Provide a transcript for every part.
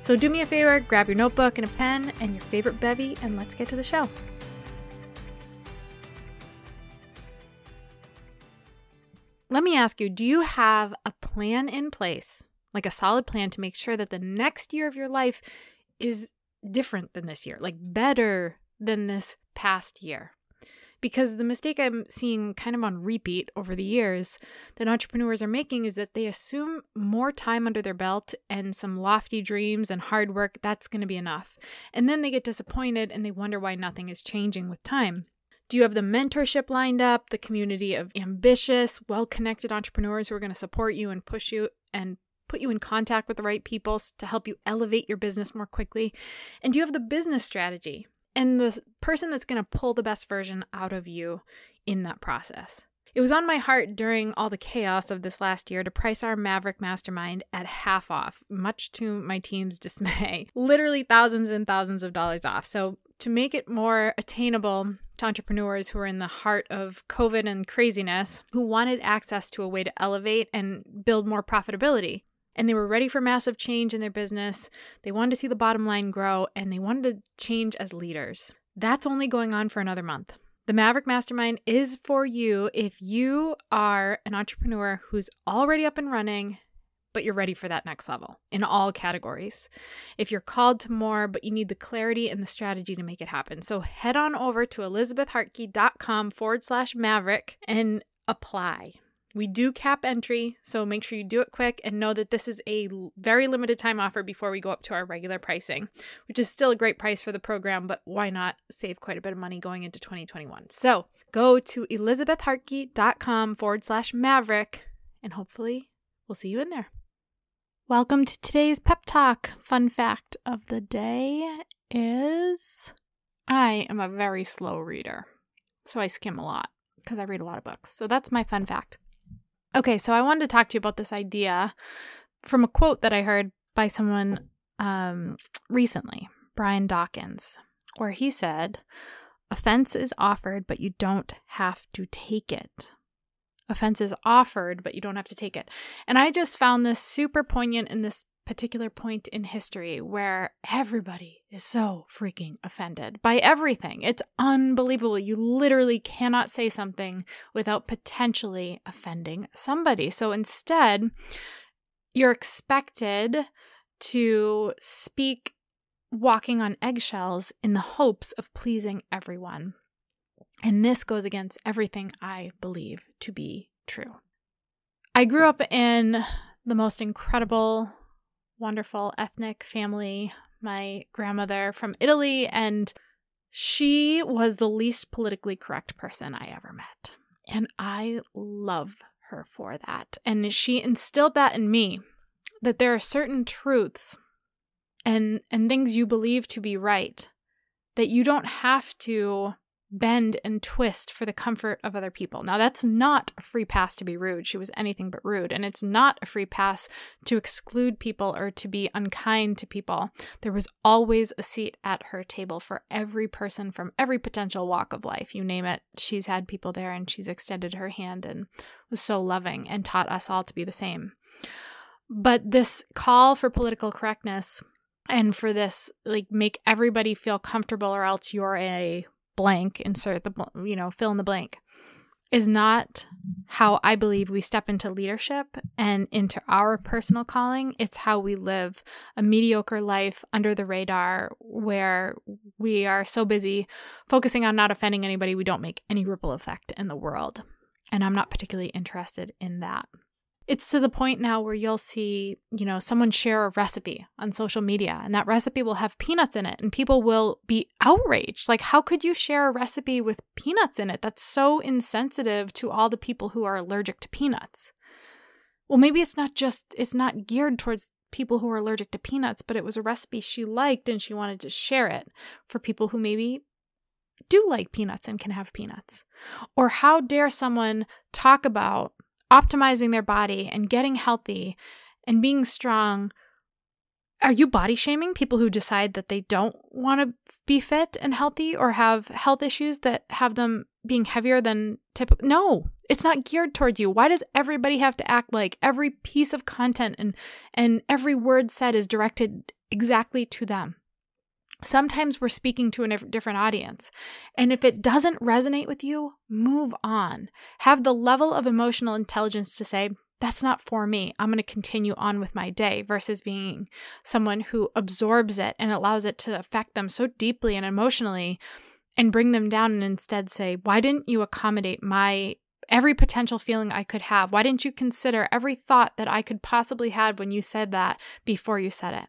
So do me a favor, grab your notebook and a pen and your favorite bevy, and let's get to the show. Let me ask you, do you have a plan in place, like a solid plan to make sure that the next year of your life is different than this year, like better than this past year? Because the mistake I'm seeing kind of on repeat over the years that entrepreneurs are making is that they assume more time under their belt and some lofty dreams and hard work, that's going to be enough. And then they get disappointed and they wonder why nothing is changing with time. Do you have the mentorship lined up, the community of ambitious, well-connected entrepreneurs who are going to support you and push you and put you in contact with the right people to help you elevate your business more quickly? And do you have the business strategy and the person that's going to pull the best version out of you in that process? It was on my heart during all the chaos of this last year to price our Maverick Mastermind at half off, much to my team's dismay, literally thousands and thousands of dollars off. So to make it more attainable to entrepreneurs who are in the heart of COVID and craziness, who wanted access to a way to elevate and build more profitability. And they were ready for massive change in their business. They wanted to see the bottom line grow, and they wanted to change as leaders. That's only going on for another month. The Maverick Mastermind is for you if you are an entrepreneur who's already up and running, but you're ready for that next level in all categories. If you're called to more, but you need the clarity and the strategy to make it happen. So head on over to ElizabethHartke.com/Maverick and apply. We do cap entry, so make sure you do it quick and know that this is a very limited time offer before we go up to our regular pricing, which is still a great price for the program, but why not save quite a bit of money going into 2021? So go to ElizabethHartke.com/Maverick and hopefully we'll see you in there. Welcome to today's pep talk. Fun fact of the day is I am a very slow reader, so I skim a lot because I read a lot of books. So that's my fun fact. Okay, so I wanted to talk to you about this idea from a quote that I heard by someone recently, Brian Dawkins, where he said, "Offense is offered, but you don't have to take it." Offense is offered, but you don't have to take it. And I just found this super poignant in this particular point in history where everybody is so freaking offended by everything. It's unbelievable. You literally cannot say something without potentially offending somebody. So instead, you're expected to speak walking on eggshells in the hopes of pleasing everyone. And this goes against everything I believe to be true. I grew up in the most incredible, wonderful ethnic family, my grandmother from Italy, and she was the least politically correct person I ever met. And I love her for that. And she instilled that in me, that there are certain truths and things you believe to be right that you don't have to bend and twist for the comfort of other people. Now, that's not a free pass to be rude. She was anything but rude. And it's not a free pass to exclude people or to be unkind to people. There was always a seat at her table for every person from every potential walk of life. You name it, she's had people there and she's extended her hand and was so loving and taught us all to be the same. But this call for political correctness and for this, like, make everybody feel comfortable or else you're a blank, insert the, fill in the blank. is not how I believe we step into leadership and into our personal calling. It's how we live a mediocre life under the radar where we are so busy focusing on not offending anybody, we don't make any ripple effect in the world. And I'm not particularly interested in that. It's to the point now where you'll see, someone share a recipe on social media, and that recipe will have peanuts in it, and people will be outraged. Like, how could you share a recipe with peanuts in it? That's so insensitive to all the people who are allergic to peanuts. Well, maybe it's not geared towards people who are allergic to peanuts, but it was a recipe she liked and she wanted to share it for people who maybe do like peanuts and can have peanuts. Or how dare someone talk about optimizing their body and getting healthy and being strong. Are you body shaming people who decide that they don't want to be fit and healthy or have health issues that have them being heavier than typical? No, it's not geared towards you. Why does everybody have to act like every piece of content and every word said is directed exactly to them? Sometimes we're speaking to a different audience. And if it doesn't resonate with you, move on. Have the level of emotional intelligence to say, that's not for me. I'm going to continue on with my day versus being someone who absorbs it and allows it to affect them so deeply and emotionally and bring them down and instead say, why didn't you accommodate every potential feeling I could have? Why didn't you consider every thought that I could possibly have when you said that before you said it?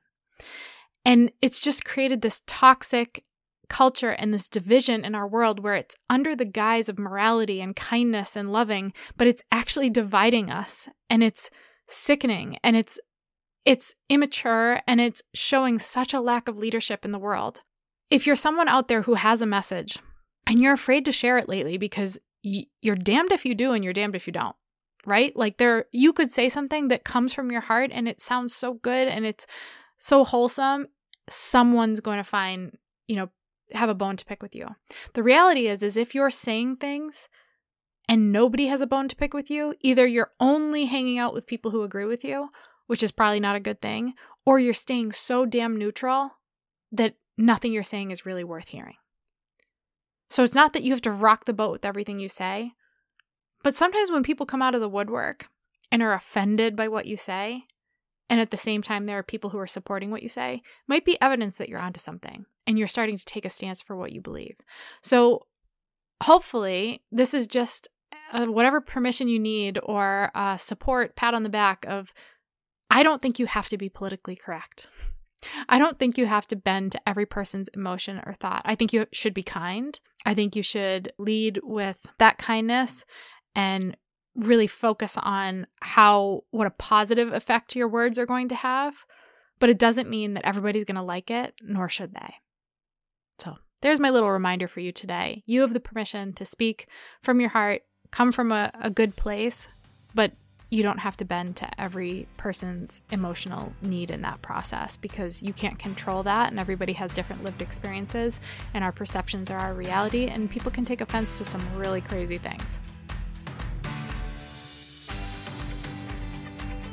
And it's just created this toxic culture and this division in our world where it's under the guise of morality and kindness and loving, but it's actually dividing us, and it's sickening, and it's immature, and it's showing such a lack of leadership in the world. If you're someone out there who has a message and you're afraid to share it lately because you're damned if you do and you're damned if you don't, right? Like you could say something that comes from your heart and it sounds so good and it's so wholesome, someone's going to find, have a bone to pick with you. The reality is if you're saying things and nobody has a bone to pick with you, either you're only hanging out with people who agree with you, which is probably not a good thing, or you're staying so damn neutral that nothing you're saying is really worth hearing. So it's not that you have to rock the boat with everything you say, but sometimes when people come out of the woodwork and are offended by what you say, and at the same time, there are people who are supporting what you say, might be evidence that you're onto something and you're starting to take a stance for what you believe. So hopefully this is just whatever permission you need or support, pat on the back of, I don't think you have to be politically correct. I don't think you have to bend to every person's emotion or thought. I think you should be kind. I think you should lead with that kindness and really focus on what a positive effect your words are going to have, but it doesn't mean that everybody's going to like it, nor should they. So there's my little reminder for you today. You have the permission to speak from your heart, come from a good place, but you don't have to bend to every person's emotional need in that process because you can't control that, and everybody has different lived experiences, and our perceptions are our reality, and people can take offense to some really crazy things.